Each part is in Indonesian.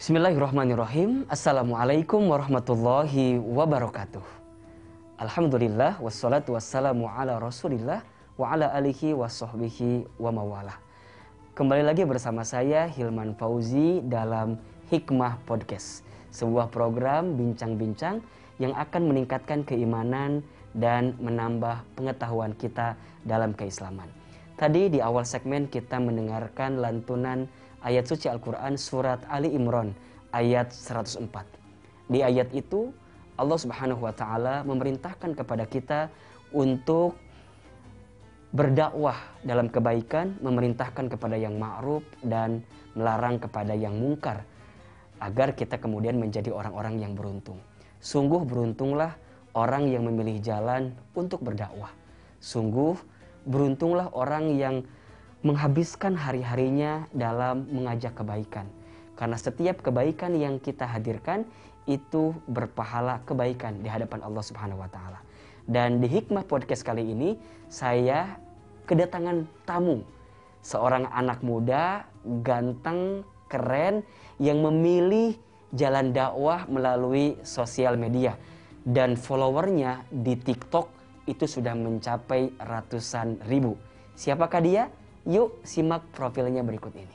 Bismillahirrahmanirrahim. Assalamualaikum warahmatullahi wabarakatuh. Alhamdulillah wassalatu wassalamu ala Rasulillah wa ala alihi wa sahbihi wa mawalah. Kembali lagi bersama saya Hilman Fauzi dalam Hikmah Podcast, sebuah program bincang-bincang yang akan meningkatkan keimanan dan menambah pengetahuan kita dalam keislaman. Tadi di awal segmen kita mendengarkan lantunan ayat suci Al-Quran surat Ali Imran ayat 104. Di ayat itu Allah Subhanahu wa taala memerintahkan kepada kita untuk berdakwah dalam kebaikan, memerintahkan kepada yang ma'ruf dan melarang kepada yang mungkar agar kita kemudian menjadi orang-orang yang beruntung. Sungguh beruntunglah orang yang memilih jalan untuk berdakwah. Sungguh beruntunglah orang yang menghabiskan hari-harinya dalam mengajak kebaikan. Karena setiap kebaikan yang kita hadirkan itu berpahala kebaikan di hadapan Allah Subhanahu wa taala. Dan di Hikmah Podcast kali ini saya kedatangan tamu, seorang anak muda, ganteng, keren yang memilih jalan dakwah melalui sosial media dan followernya di TikTok itu sudah mencapai ratusan ribu. Siapakah dia? Yuk simak profilnya berikut ini.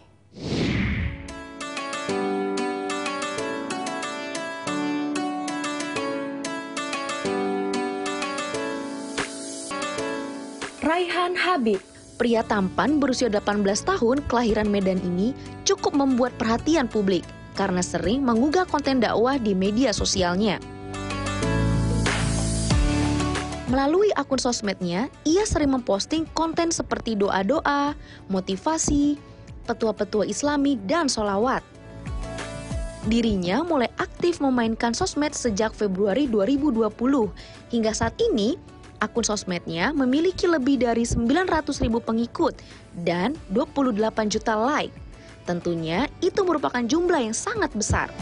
Raihan Habib, pria tampan berusia 18 tahun kelahiran Medan ini cukup membuat perhatian publik karena sering mengunggah konten dakwah di media sosialnya. Melalui akun sosmednya, ia sering memposting konten seperti doa-doa, motivasi, petua-petua Islami, dan sholawat. Dirinya mulai aktif memainkan sosmed sejak Februari 2020. Hingga saat ini, akun sosmednya memiliki lebih dari 900.000 pengikut dan 28 juta like. Tentunya itu merupakan jumlah yang sangat besar.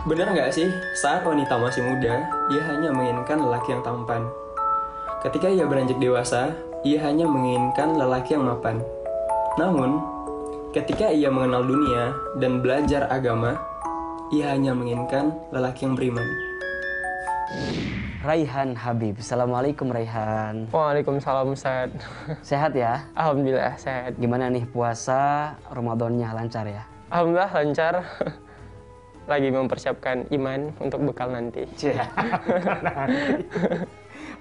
Benar nggak sih, saat wanita masih muda, ia hanya menginginkan lelaki yang tampan. Ketika ia beranjak dewasa, ia hanya menginginkan lelaki yang mapan. Namun, ketika ia mengenal dunia dan belajar agama, ia hanya menginginkan lelaki yang beriman. Raihan Habib, Assalamualaikum Raihan. Waalaikumsalam Ustaz. Sehat ya? Alhamdulillah sehat. Gimana nih puasa Ramadannya, lancar ya? Alhamdulillah lancar. Lagi mempersiapkan iman untuk bekal nanti.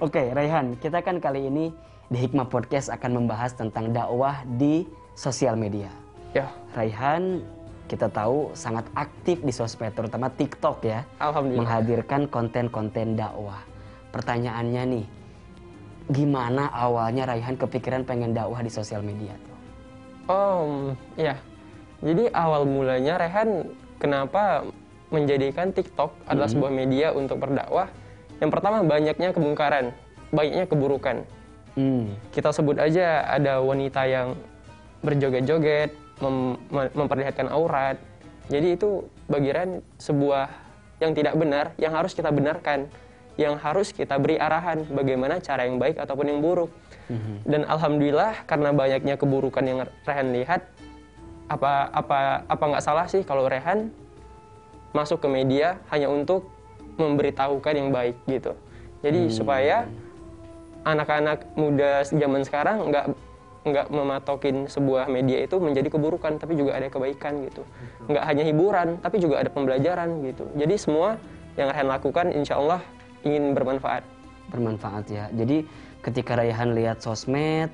Oke, Raihan, kita kan kali ini di Hikmah Podcast akan membahas tentang dakwah di sosial media. Ya. Raihan, kita tahu sangat aktif di sosmed, terutama TikTok ya. Alhamdulillah. Menghadirkan konten-konten dakwah. Pertanyaannya nih, gimana awalnya Raihan kepikiran pengen dakwah di sosial media tuh? Iya. Jadi awal mulanya Raihan kenapa menjadikan TikTok adalah sebuah media untuk berdakwah? Yang pertama, banyaknya kemungkaran, banyaknya keburukan. Kita sebut aja ada wanita yang berjoget-joget, memperlihatkan aurat. Jadi itu bagian sebuah yang tidak benar, yang harus kita benarkan, yang harus kita beri arahan bagaimana cara yang baik ataupun yang buruk. Dan alhamdulillah karena banyaknya keburukan yang Raihan lihat, apa nggak salah sih kalau Raihan masuk ke media hanya untuk memberitahukan yang baik gitu. Jadi supaya anak-anak muda zaman sekarang nggak mematokin sebuah media itu menjadi keburukan, tapi juga ada kebaikan gitu. Nggak hanya hiburan, tapi juga ada pembelajaran gitu. Jadi semua yang Raihan lakukan insya Allah ingin bermanfaat. Bermanfaat ya. Jadi ketika Raihan lihat sosmed,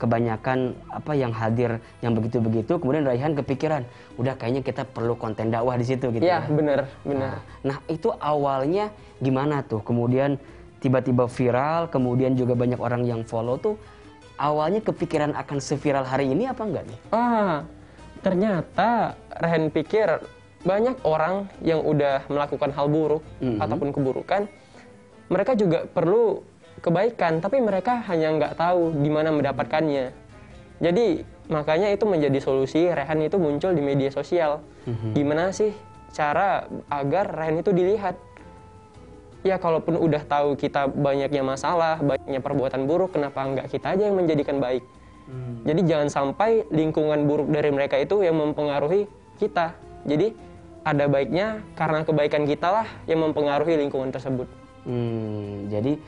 kebanyakan apa yang hadir yang begitu-begitu, kemudian Raihan kepikiran, udah kayaknya kita perlu konten dakwah di situ gitu. Ya, benar. Nah, itu awalnya gimana tuh? Kemudian tiba-tiba viral, kemudian juga banyak orang yang follow tuh. Awalnya kepikiran akan seviral hari ini apa enggak nih? Ternyata Raihan pikir banyak orang yang udah melakukan hal buruk ataupun keburukan, mereka juga perlu kebaikan, tapi mereka hanya nggak tahu di mana mendapatkannya. Jadi makanya itu menjadi solusi Raihan itu muncul di media sosial. Gimana sih cara agar Raihan itu dilihat? Ya kalaupun udah tahu kita banyaknya masalah, banyaknya perbuatan buruk, kenapa nggak kita aja yang menjadikan baik? Jadi jangan sampai lingkungan buruk dari mereka itu yang mempengaruhi kita. Jadi ada baiknya karena kebaikan kita lah yang mempengaruhi lingkungan tersebut. Jadi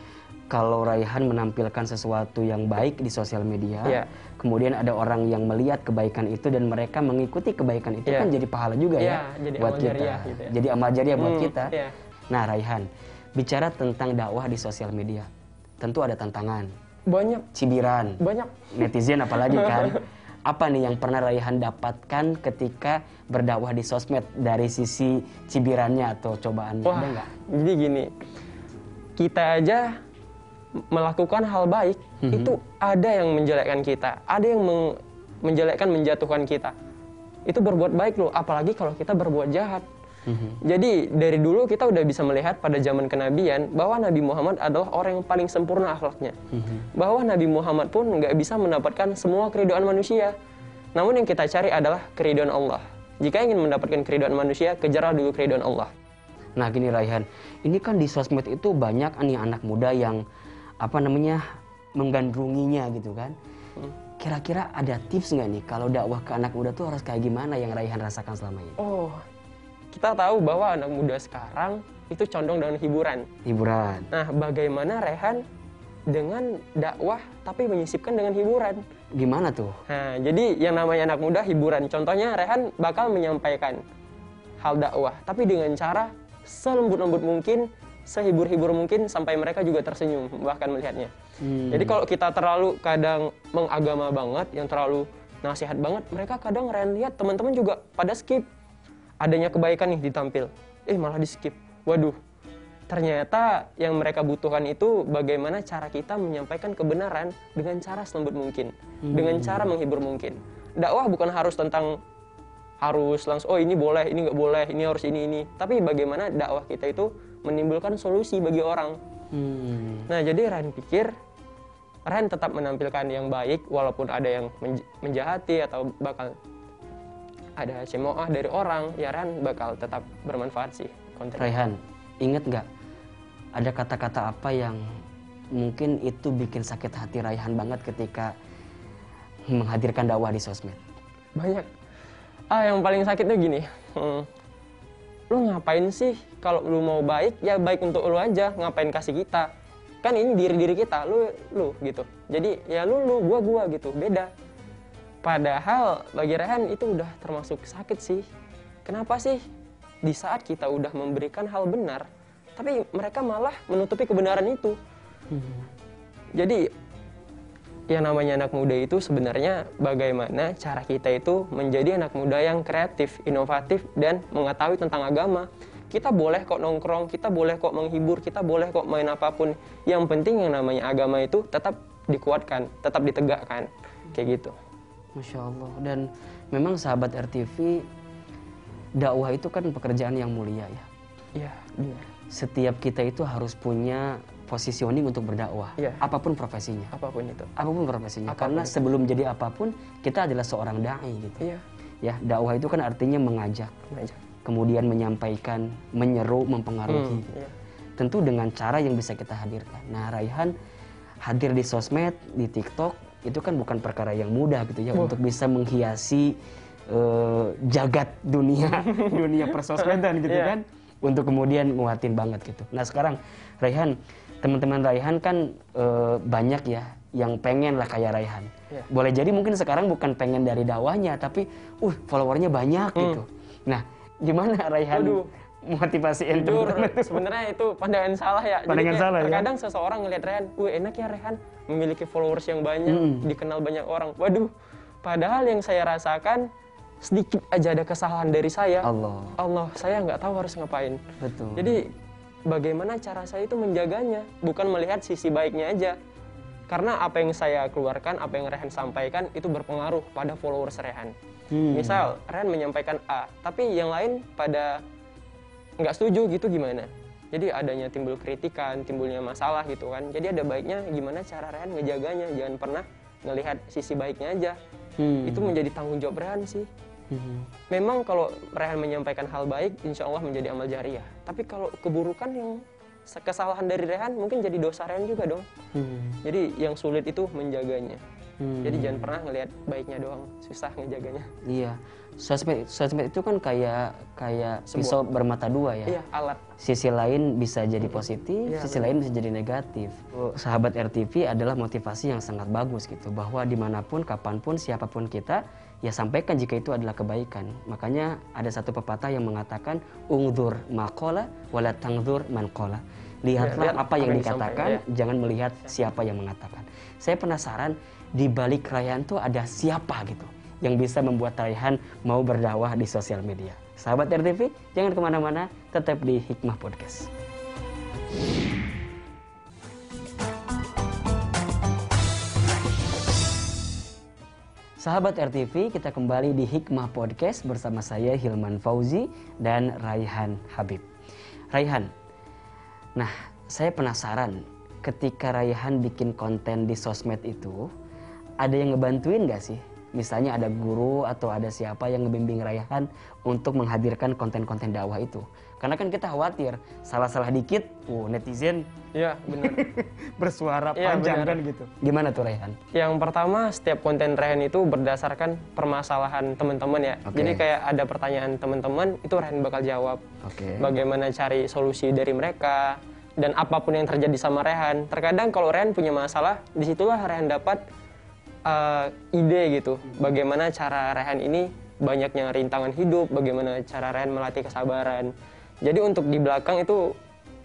kalau Raihan menampilkan sesuatu yang baik di sosial media, kemudian ada orang yang melihat kebaikan itu dan mereka mengikuti kebaikan itu, kan jadi pahala juga buat kita. Jadi amal jariah buat kita. Nah Raihan, bicara tentang dakwah di sosial media, tentu ada tantangan. Banyak. Cibiran. Banyak. Netizen apalagi kan. Apa nih yang pernah Raihan dapatkan ketika berdakwah di sosmed dari sisi cibirannya atau cobaannya? Wah, ada nggak? Jadi gini, kita aja melakukan hal baik, itu ada yang menjelekkan kita, ada yang menjelekkan, menjatuhkan kita. Itu berbuat baik loh, apalagi kalau kita berbuat jahat. Jadi dari dulu kita udah bisa melihat pada zaman kenabian bahwa Nabi Muhammad adalah orang yang paling sempurna akhlaknya, bahwa Nabi Muhammad pun nggak bisa mendapatkan semua keriduan manusia. Namun yang kita cari adalah keriduan Allah. Jika ingin mendapatkan keriduan manusia, kejarlah dulu keriduan Allah. Nah gini Raihan, ini kan di sosmed itu banyak nih anak muda yang menggandrunginya gitu kan. Kira-kira ada tips nggak nih kalau dakwah ke anak muda tuh harus kayak gimana yang Raihan rasakan selama ini? Oh, kita tahu bahwa anak muda sekarang itu condong dengan hiburan. Hiburan. Nah, bagaimana Raihan dengan dakwah tapi menyisipkan dengan hiburan? Gimana tuh? Nah, jadi yang namanya anak muda hiburan. Contohnya Raihan bakal menyampaikan hal dakwah tapi dengan cara selembut-lembut mungkin, sehibur-hibur mungkin sampai mereka juga tersenyum bahkan melihatnya. Jadi kalau kita terlalu kadang mengagama banget, yang terlalu nasihat banget, mereka kadang lihat teman-teman juga pada skip. Adanya kebaikan nih ditampil, malah di skip. Waduh, ternyata yang mereka butuhkan itu bagaimana cara kita menyampaikan kebenaran dengan cara selembut mungkin, dengan cara menghibur mungkin. Dakwah bukan harus tentang harus langsung, oh ini boleh, ini nggak boleh, ini harus ini. Tapi bagaimana dakwah kita itu menimbulkan solusi bagi orang. Nah jadi Raihan pikir Raihan tetap menampilkan yang baik walaupun ada yang menjahati atau bakal ada cemoah dari orang, ya Raihan bakal tetap bermanfaat sih konten. Raihan, inget nggak ada kata-kata apa yang mungkin itu bikin sakit hati Raihan banget ketika menghadirkan dakwah di sosmed? Banyak. Yang paling sakit tuh gini, lu ngapain sih kalau lu mau baik, ya baik untuk lu aja, ngapain kasih kita? Kan ini diri-diri kita, lu gitu. Jadi ya lu, gua gitu, beda. Padahal bagi Raihan itu udah termasuk sakit sih. Kenapa sih di saat kita udah memberikan hal benar, tapi mereka malah menutupi kebenaran itu? Jadi yang namanya anak muda itu sebenarnya bagaimana cara kita itu menjadi anak muda yang kreatif, inovatif, dan mengetahui tentang agama. Kita boleh kok nongkrong, kita boleh kok menghibur, kita boleh kok main apapun. Yang penting yang namanya agama itu tetap dikuatkan, tetap ditegakkan. Kayak gitu. Masya Allah. Dan memang sahabat RTV, dakwah itu kan pekerjaan yang mulia ya. Iya, benar. Setiap kita itu harus punya positioning untuk berdakwah, apapun profesinya. Apapun profesinya. Karena sebelum jadi apapun, kita adalah seorang da'i gitu. Ya, dakwah itu kan artinya mengajak. Kemudian menyampaikan, menyeru, mempengaruhi. Tentu dengan cara yang bisa kita hadirkan. Nah Raihan hadir di sosmed, di TikTok, itu kan bukan perkara yang mudah gitu ya. Untuk bisa menghiasi jagat dunia persosmedan gitu kan. Untuk kemudian nguatin banget gitu. Nah sekarang Raihan, teman-teman Raihan kan banyak ya yang pengen lah kayak Raihan. Boleh jadi mungkin sekarang bukan pengen dari dakwahnya, tapi followernya banyak gitu. Nah, gimana Raihan motivasi itu? Sebenarnya itu pandangan salah ya. Terkadang seseorang ngelihat Raihan, enak ya Raihan memiliki followers yang banyak, dikenal banyak orang. Waduh, padahal yang saya rasakan sedikit aja ada kesalahan dari saya. Allah, saya nggak tahu harus ngapain. Betul. Jadi bagaimana cara saya itu menjaganya, bukan melihat sisi baiknya aja. Karena apa yang saya keluarkan, apa yang Raihan sampaikan itu berpengaruh pada followers Raihan. Misal Raihan menyampaikan A, tapi yang lain pada nggak setuju gitu, gimana? Jadi adanya timbul kritikan, timbulnya masalah gitu kan. Jadi ada baiknya gimana cara Raihan ngejaganya, jangan pernah ngelihat sisi baiknya aja. Itu menjadi tanggung jawab Raihan sih. Memang kalau Raihan menyampaikan hal baik, insya Allah menjadi amal jariah. Tapi kalau keburukan, yang kesalahan dari Raihan mungkin jadi dosa Raihan juga dong. Jadi yang sulit itu menjaganya. Jadi jangan pernah ngelihat baiknya doang, susah ngejaganya. Iya. Sosmed itu kan kayak pisau bermata dua ya. Iya, alat. Sisi lain bisa jadi positif, sisi lain bisa jadi negatif. Sahabat RTV adalah motivasi yang sangat bagus gitu, bahwa dimanapun, kapanpun, siapapun kita, ya sampaikan jika itu adalah kebaikan. Makanya ada satu pepatah yang mengatakan, ungdzur ma qala wala tangdzur man qala. Lihatlah apa yang dikatakan, jangan melihat siapa yang mengatakan. Saya penasaran, di balik Raihan tuh ada siapa gitu yang bisa membuat Raihan mau berdakwah di sosial media. Sahabat RTV, jangan kemana-mana, tetap di Hikmah Podcast. Sahabat RTV, kita kembali di Hikmah Podcast bersama saya Hilman Fauzi dan Raihan Habib. Raihan, nah saya penasaran, ketika Raihan bikin konten di sosmed itu, ada yang ngebantuin gak sih? Misalnya ada guru atau ada siapa yang ngebimbing Raihan untuk menghadirkan konten-konten dakwah itu. Karena kan kita khawatir, salah-salah dikit, netizen ya, bener. bersuara ya, panjang bener. Kan gitu. Gimana tuh Raihan? Yang pertama, setiap konten Raihan itu berdasarkan permasalahan teman-teman ya. Okay. Jadi kayak ada pertanyaan teman-teman, itu Raihan bakal jawab. Okay. Bagaimana cari solusi dari mereka, dan apapun yang terjadi sama Raihan. Terkadang kalau Raihan punya masalah, disitulah Raihan dapat ide gitu, bagaimana cara Raihan ini banyaknya rintangan hidup, bagaimana cara Raihan melatih kesabaran. Jadi untuk di belakang itu,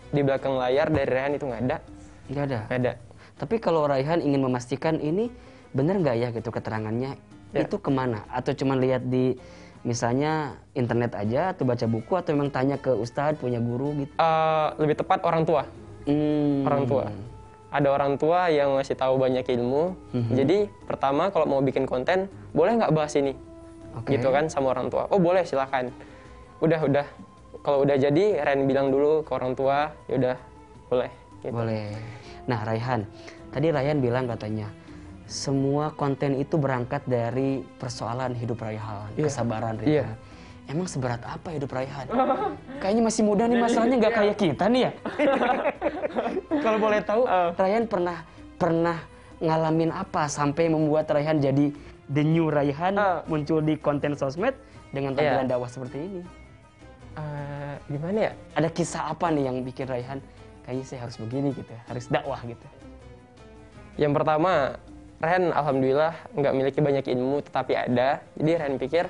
di belakang layar dari Raihan itu nggak ada. Tapi kalau Raihan ingin memastikan ini benar nggak ya gitu keterangannya, itu kemana? Atau cuma lihat di misalnya internet aja, atau baca buku, atau memang tanya ke ustadz, punya guru gitu? Lebih tepat orang tua. Orang tua. Ada orang tua yang ngasih tahu banyak ilmu. Jadi pertama kalau mau bikin konten, boleh nggak bahas ini? Okay. Gitu kan sama orang tua. Oh boleh, silakan. Udah. Kalau udah jadi, Raihan bilang dulu ke orang tua, yaudah boleh. Gitu. Boleh. Nah Raihan, tadi Raihan bilang katanya, semua konten itu berangkat dari persoalan hidup Raihan, kesabaran Raihan. Yeah. Emang seberat apa hidup Raihan? Kayaknya masih muda nih masalahnya, nggak kayak kita nih ya. Kalau boleh tahu, Raihan pernah ngalamin apa sampai membuat Raihan jadi the new Raihan, muncul di konten sosmed dengan tampilan dakwah seperti ini? Gimana ya? Ada kisah apa nih yang bikin Raihan kayaknya saya harus begini gitu, harus dakwah gitu? Yang pertama, Raihan alhamdulillah nggak miliki banyak ilmu, tetapi ada. Jadi Raihan pikir,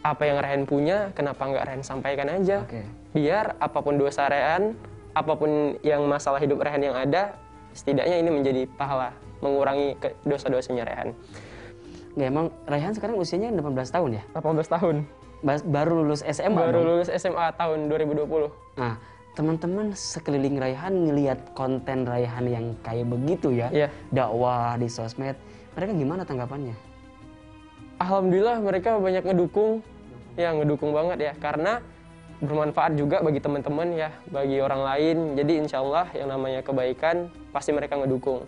apa yang Raihan punya, kenapa nggak Raihan sampaikan aja? Okay. Biar apapun dosa Raihan, apapun yang masalah hidup Raihan yang ada, setidaknya ini menjadi pahala, mengurangi dosa-dosanya Raihan. Nggak, emang Raihan sekarang usianya 18 tahun ya? 18 tahun. Baru lulus SMA? Baru lulus SMA tahun 2020. Nah, teman-teman sekeliling Raihan ngelihat konten Raihan yang kayak begitu ya, dakwah di sosmed, mereka gimana tanggapannya? Alhamdulillah mereka banyak ngedukung, ya ngedukung banget ya, karena bermanfaat juga bagi teman-teman ya, bagi orang lain. Jadi insya Allah yang namanya kebaikan pasti mereka ngedukung.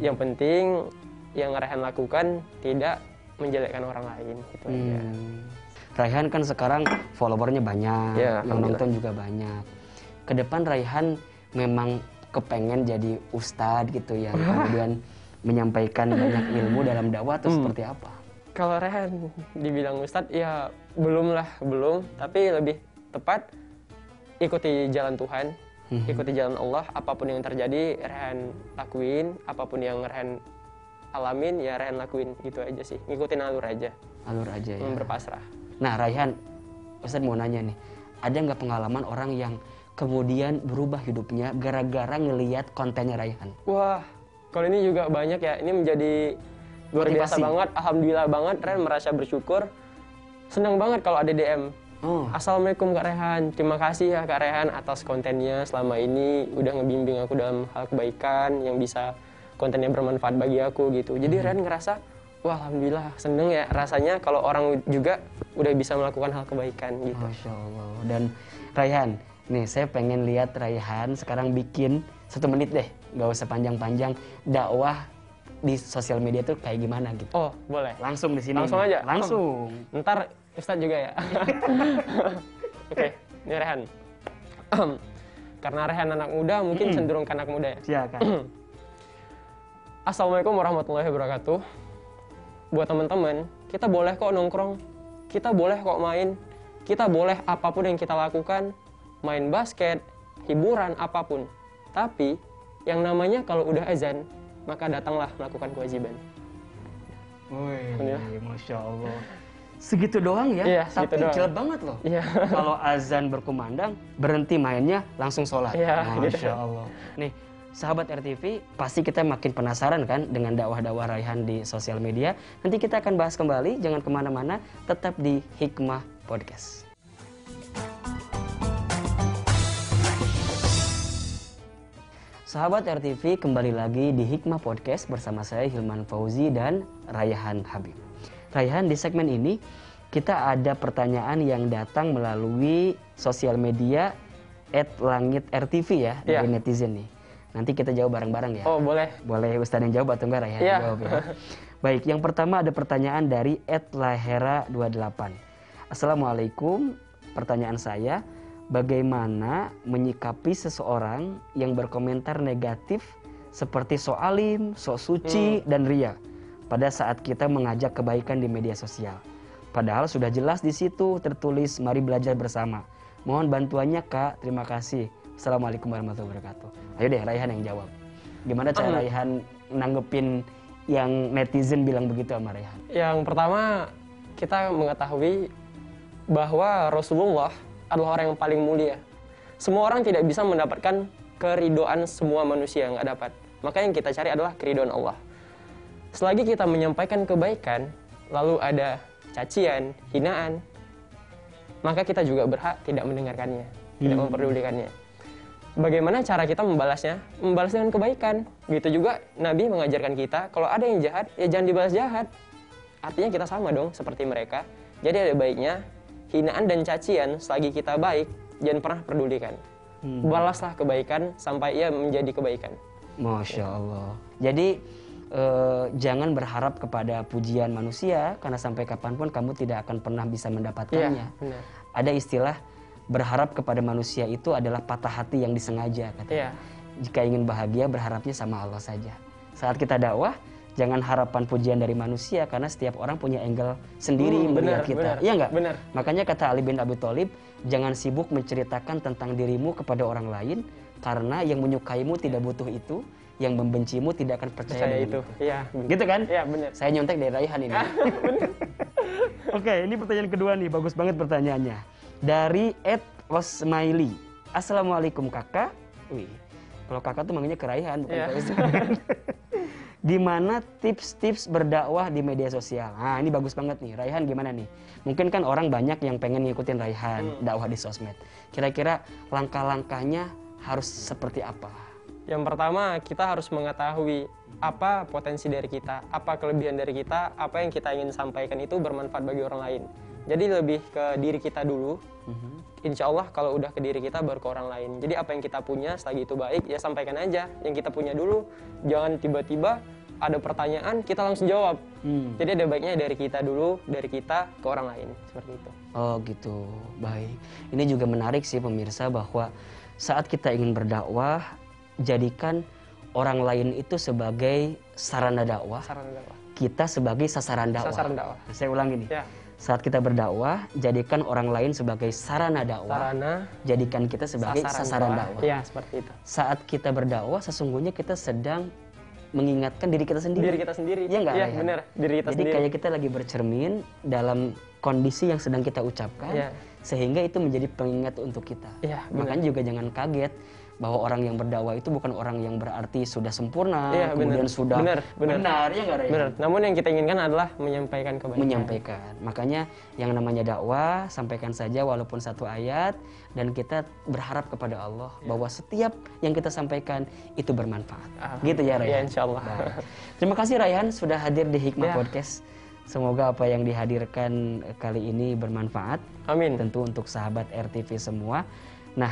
Yang penting yang Raihan lakukan tidak menjelekkan orang lain. Gitu aja. Raihan kan sekarang followernya banyak, yang nonton juga banyak. Kedepan Raihan memang kepengen jadi ustadz gitu ya, kemudian menyampaikan banyak ilmu dalam dakwah atau seperti apa? Kalau Raihan dibilang ustadz, ya belum, tapi lebih tepat ikuti jalan Tuhan, ikuti jalan Allah, apapun yang terjadi Raihan lakuin, apapun yang Raihan alamin ya Raihan lakuin, gitu aja sih, ngikutin alur aja ya. Berpasrah. Nah Raihan, ustadz mau nanya nih, ada nggak pengalaman orang yang kemudian berubah hidupnya gara-gara ngelihat kontennya Raihan? Wah, kalau ini juga banyak ya, ini menjadi luar biasa banget, alhamdulillah banget, Raihan merasa bersyukur. Senang banget kalau ada DM. Assalamualaikum Kak Raihan, terima kasih ya Kak Raihan atas kontennya selama ini, udah ngebimbing aku dalam hal kebaikan yang bisa kontennya bermanfaat bagi aku gitu. Jadi Raihan ngerasa, wah alhamdulillah seneng ya rasanya kalau orang juga udah bisa melakukan hal kebaikan gitu. Masya Allah. Dan Raihan, nih saya pengen lihat Raihan sekarang bikin 1 menit deh, gak usah panjang-panjang, dakwah di sosial media tuh kayak gimana gitu. Oh boleh. Langsung di sini. Langsung aja. Langsung. Ntar ustadz juga ya. Oke, ini Raihan. Karena Raihan anak muda, mungkin cenderung ke anak muda ya. Silakan. Assalamualaikum warahmatullahi wabarakatuh. Buat teman-teman, kita boleh kok nongkrong, kita boleh kok main, kita boleh apapun yang kita lakukan, main basket, hiburan, apapun. Tapi, yang namanya kalau udah azan, maka datanglah melakukan kewajiban. Wih, Masya Allah. Segitu doang ya, iya, tapi jelek banget loh. Iya. Kalau azan berkumandang, berhenti mainnya, langsung sholat. Iya, Masya Allah. Nih, sahabat RTV, pasti kita makin penasaran kan dengan dakwah-dakwah Raihan di sosial media. Nanti kita akan bahas kembali, jangan kemana-mana, tetap di Hikmah Podcast. Sahabat RTV, kembali lagi di Hikmah Podcast bersama saya Hilman Fauzi dan Raihan Habib. Raihan, di segmen ini kita ada pertanyaan yang datang melalui sosial media @langit RTV ya, dari netizen nih. Nanti kita jawab bareng-bareng ya. Oh, boleh. Boleh Ustaz yang jawab atau enggak Raihan? Ya. Jawab ya. Baik, yang pertama ada pertanyaan dari @lahera28. Assalamualaikum, pertanyaan saya, bagaimana menyikapi seseorang yang berkomentar negatif seperti sok alim, sok suci, dan ria pada saat kita mengajak kebaikan di media sosial? Padahal sudah jelas di situ tertulis mari belajar bersama. Mohon bantuannya Kak, terima kasih. Assalamualaikum warahmatullahi wabarakatuh. Ayo deh Raihan yang jawab. Gimana cara Raihan nanggepin yang netizen bilang begitu sama Raihan? Yang pertama, kita mengetahui bahwa Rasulullah adalah orang yang paling mulia. Semua orang tidak bisa mendapatkan keridhaan semua manusia, nggak dapat. Maka yang kita cari adalah keridhaan Allah. Selagi kita menyampaikan kebaikan, lalu ada cacian, hinaan, maka kita juga berhak tidak mendengarkannya, tidak memperdulikannya. Bagaimana cara kita membalasnya? Membalas dengan kebaikan. Begitu juga Nabi mengajarkan kita, kalau ada yang jahat, ya jangan dibalas jahat. Artinya kita sama dong seperti mereka. Jadi ada baiknya, hinaan dan cacian selagi kita baik, jangan pernah pedulikan. Balaslah kebaikan sampai ia menjadi kebaikan. Masya Allah. Jadi jangan berharap kepada pujian manusia, karena sampai kapanpun kamu tidak akan pernah bisa mendapatkannya. Ya, benar. Ada istilah, berharap kepada manusia itu adalah patah hati yang disengaja katanya. Yeah. Jika ingin bahagia berharapnya sama Allah saja. Saat kita dakwah jangan harapan pujian dari manusia, karena setiap orang punya angle sendiri melihat kita. Iya enggak? Bener. Makanya kata Ali bin Abi Thalib, jangan sibuk menceritakan tentang dirimu kepada orang lain, karena yang menyukaimu tidak butuh itu, yang membencimu tidak akan percaya itu. Iya. Gitu kan? Iya benar. Saya nyontek dari Raihan ini. Oke, ini pertanyaan kedua nih, bagus banget pertanyaannya. Dari Ed Osmaili, Assalamualaikum kakak. Wih, kalau kakak tuh manggilnya Raihan, bukan Ustaz. Gimana tips-tips berdakwah di media sosial? Nah, ini bagus banget nih. Raihan gimana nih? Mungkin kan orang banyak yang pengen ngikutin Raihan dakwah di sosmed. Kira-kira langkah-langkahnya harus seperti apa? Yang pertama, kita harus mengetahui apa potensi dari kita, apa kelebihan dari kita, apa yang kita ingin sampaikan itu bermanfaat bagi orang lain. Jadi lebih ke diri kita dulu, insya Allah kalau udah ke diri kita baru ke orang lain. Jadi apa yang kita punya selagi itu baik, ya sampaikan aja yang kita punya dulu. Jangan tiba-tiba ada pertanyaan, kita langsung jawab. Jadi ada baiknya dari kita dulu, dari kita ke orang lain, seperti itu. Oh gitu, baik. Ini juga menarik sih pemirsa, bahwa saat kita ingin berdakwah, jadikan orang lain itu sebagai sarana dakwah, kita sebagai sasaran dakwah. Saya ulangi nih. Ya. Saat kita berdakwah, jadikan orang lain sebagai sarana dakwah, jadikan kita sebagai sasaran dakwah. Ya, seperti itu. Saat kita berdakwah, sesungguhnya kita sedang mengingatkan diri kita sendiri. Diri kita sendiri. Iya nggak? Iya, benar. Diri kita sendiri. Jadi kayak kita lagi bercermin dalam kondisi yang sedang kita ucapkan, sehingga itu menjadi pengingat untuk kita. Ya, makanya juga jangan kaget bahwa orang yang berdakwah itu bukan orang yang berarti sudah sempurna, kemudian sudah benar, ya nggak Raihan? Namun yang kita inginkan adalah menyampaikan kebaikan. Menyampaikan. Makanya yang namanya dakwah, sampaikan saja walaupun satu ayat, dan kita berharap kepada Allah bahwa setiap yang kita sampaikan itu bermanfaat. Gitu ya Raihan? Ya, insya Allah. Nah, terima kasih Raihan sudah hadir di Hikmah Podcast. Semoga apa yang dihadirkan kali ini bermanfaat. Amin. Tentu untuk sahabat RTV semua. Nah,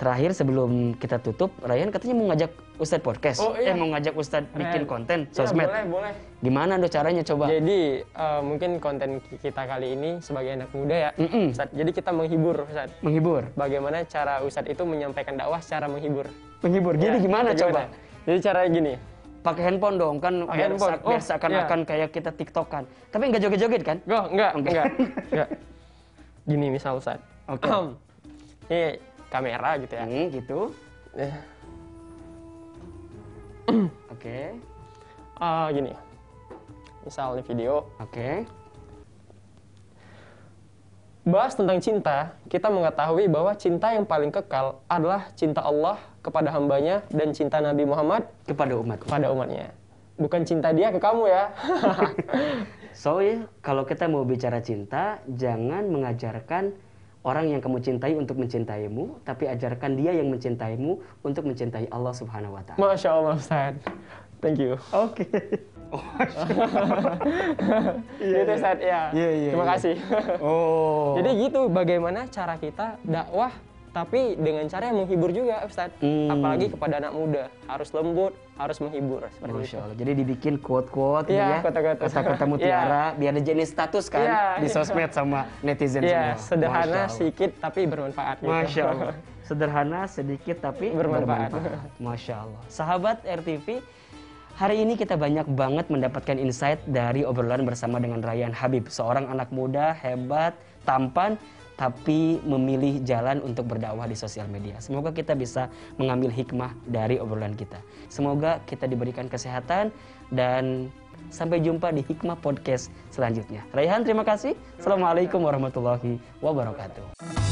terakhir sebelum kita tutup, Raihan katanya mau ngajak Ustadz podcast, mau ngajak Ustadz bikin konten sosmed. Boleh, boleh. Gimana caranya coba? Jadi mungkin konten kita kali ini sebagai anak muda ya, Ustadz. Jadi kita menghibur Ustadz. Menghibur. Bagaimana cara Ustadz itu menyampaikan dakwah secara menghibur? Menghibur. Jadi gimana coba? Jadi caranya gini, pakai handphone dong kan biar seakan-akan kayak kita TikTokan. Tapi enggak joget-joget kan? Enggak. Gini misal Ustaz. Oke. Ini kamera gitu ya. Ini gitu. Oke. Gini. Misal di video. Oke. Bahas tentang cinta, kita mengetahui bahwa cinta yang paling kekal adalah cinta Allah kepada hambanya dan cinta Nabi Muhammad kepada umat. Kepada umatnya. Bukan cinta dia ke kamu ya. So, kalau kita mau bicara cinta, jangan mengajarkan orang yang kamu cintai untuk mencintaimu, tapi ajarkan dia yang mencintaimu untuk mencintai Allah Subhanahu wa Ta'ala. Masya Allah, Ustaz. Thank you. Oke. Gitu Ustaz ya. Terima kasih. Oh. Jadi gitu bagaimana cara kita dakwah tapi dengan cara yang menghibur juga Ustaz. Apalagi kepada anak muda, harus lembut, harus menghibur seperti itu. Masya Allah. Jadi dibikin quote-quote ya. Kata-kata mutiara biar ada jenis status kan di sosmed sama netizen semua. Sederhana sedikit tapi bermanfaat gitu. Masya Allah. Sederhana sedikit tapi bermanfaat. Masya Allah. Sahabat RTV, hari ini kita banyak banget mendapatkan insight dari obrolan bersama dengan Raihan Habib. Seorang anak muda, hebat, tampan, tapi memilih jalan untuk berdakwah di sosial media. Semoga kita bisa mengambil hikmah dari obrolan kita. Semoga kita diberikan kesehatan dan sampai jumpa di Hikmah Podcast selanjutnya. Raihan, terima kasih. Assalamualaikum warahmatullahi wabarakatuh.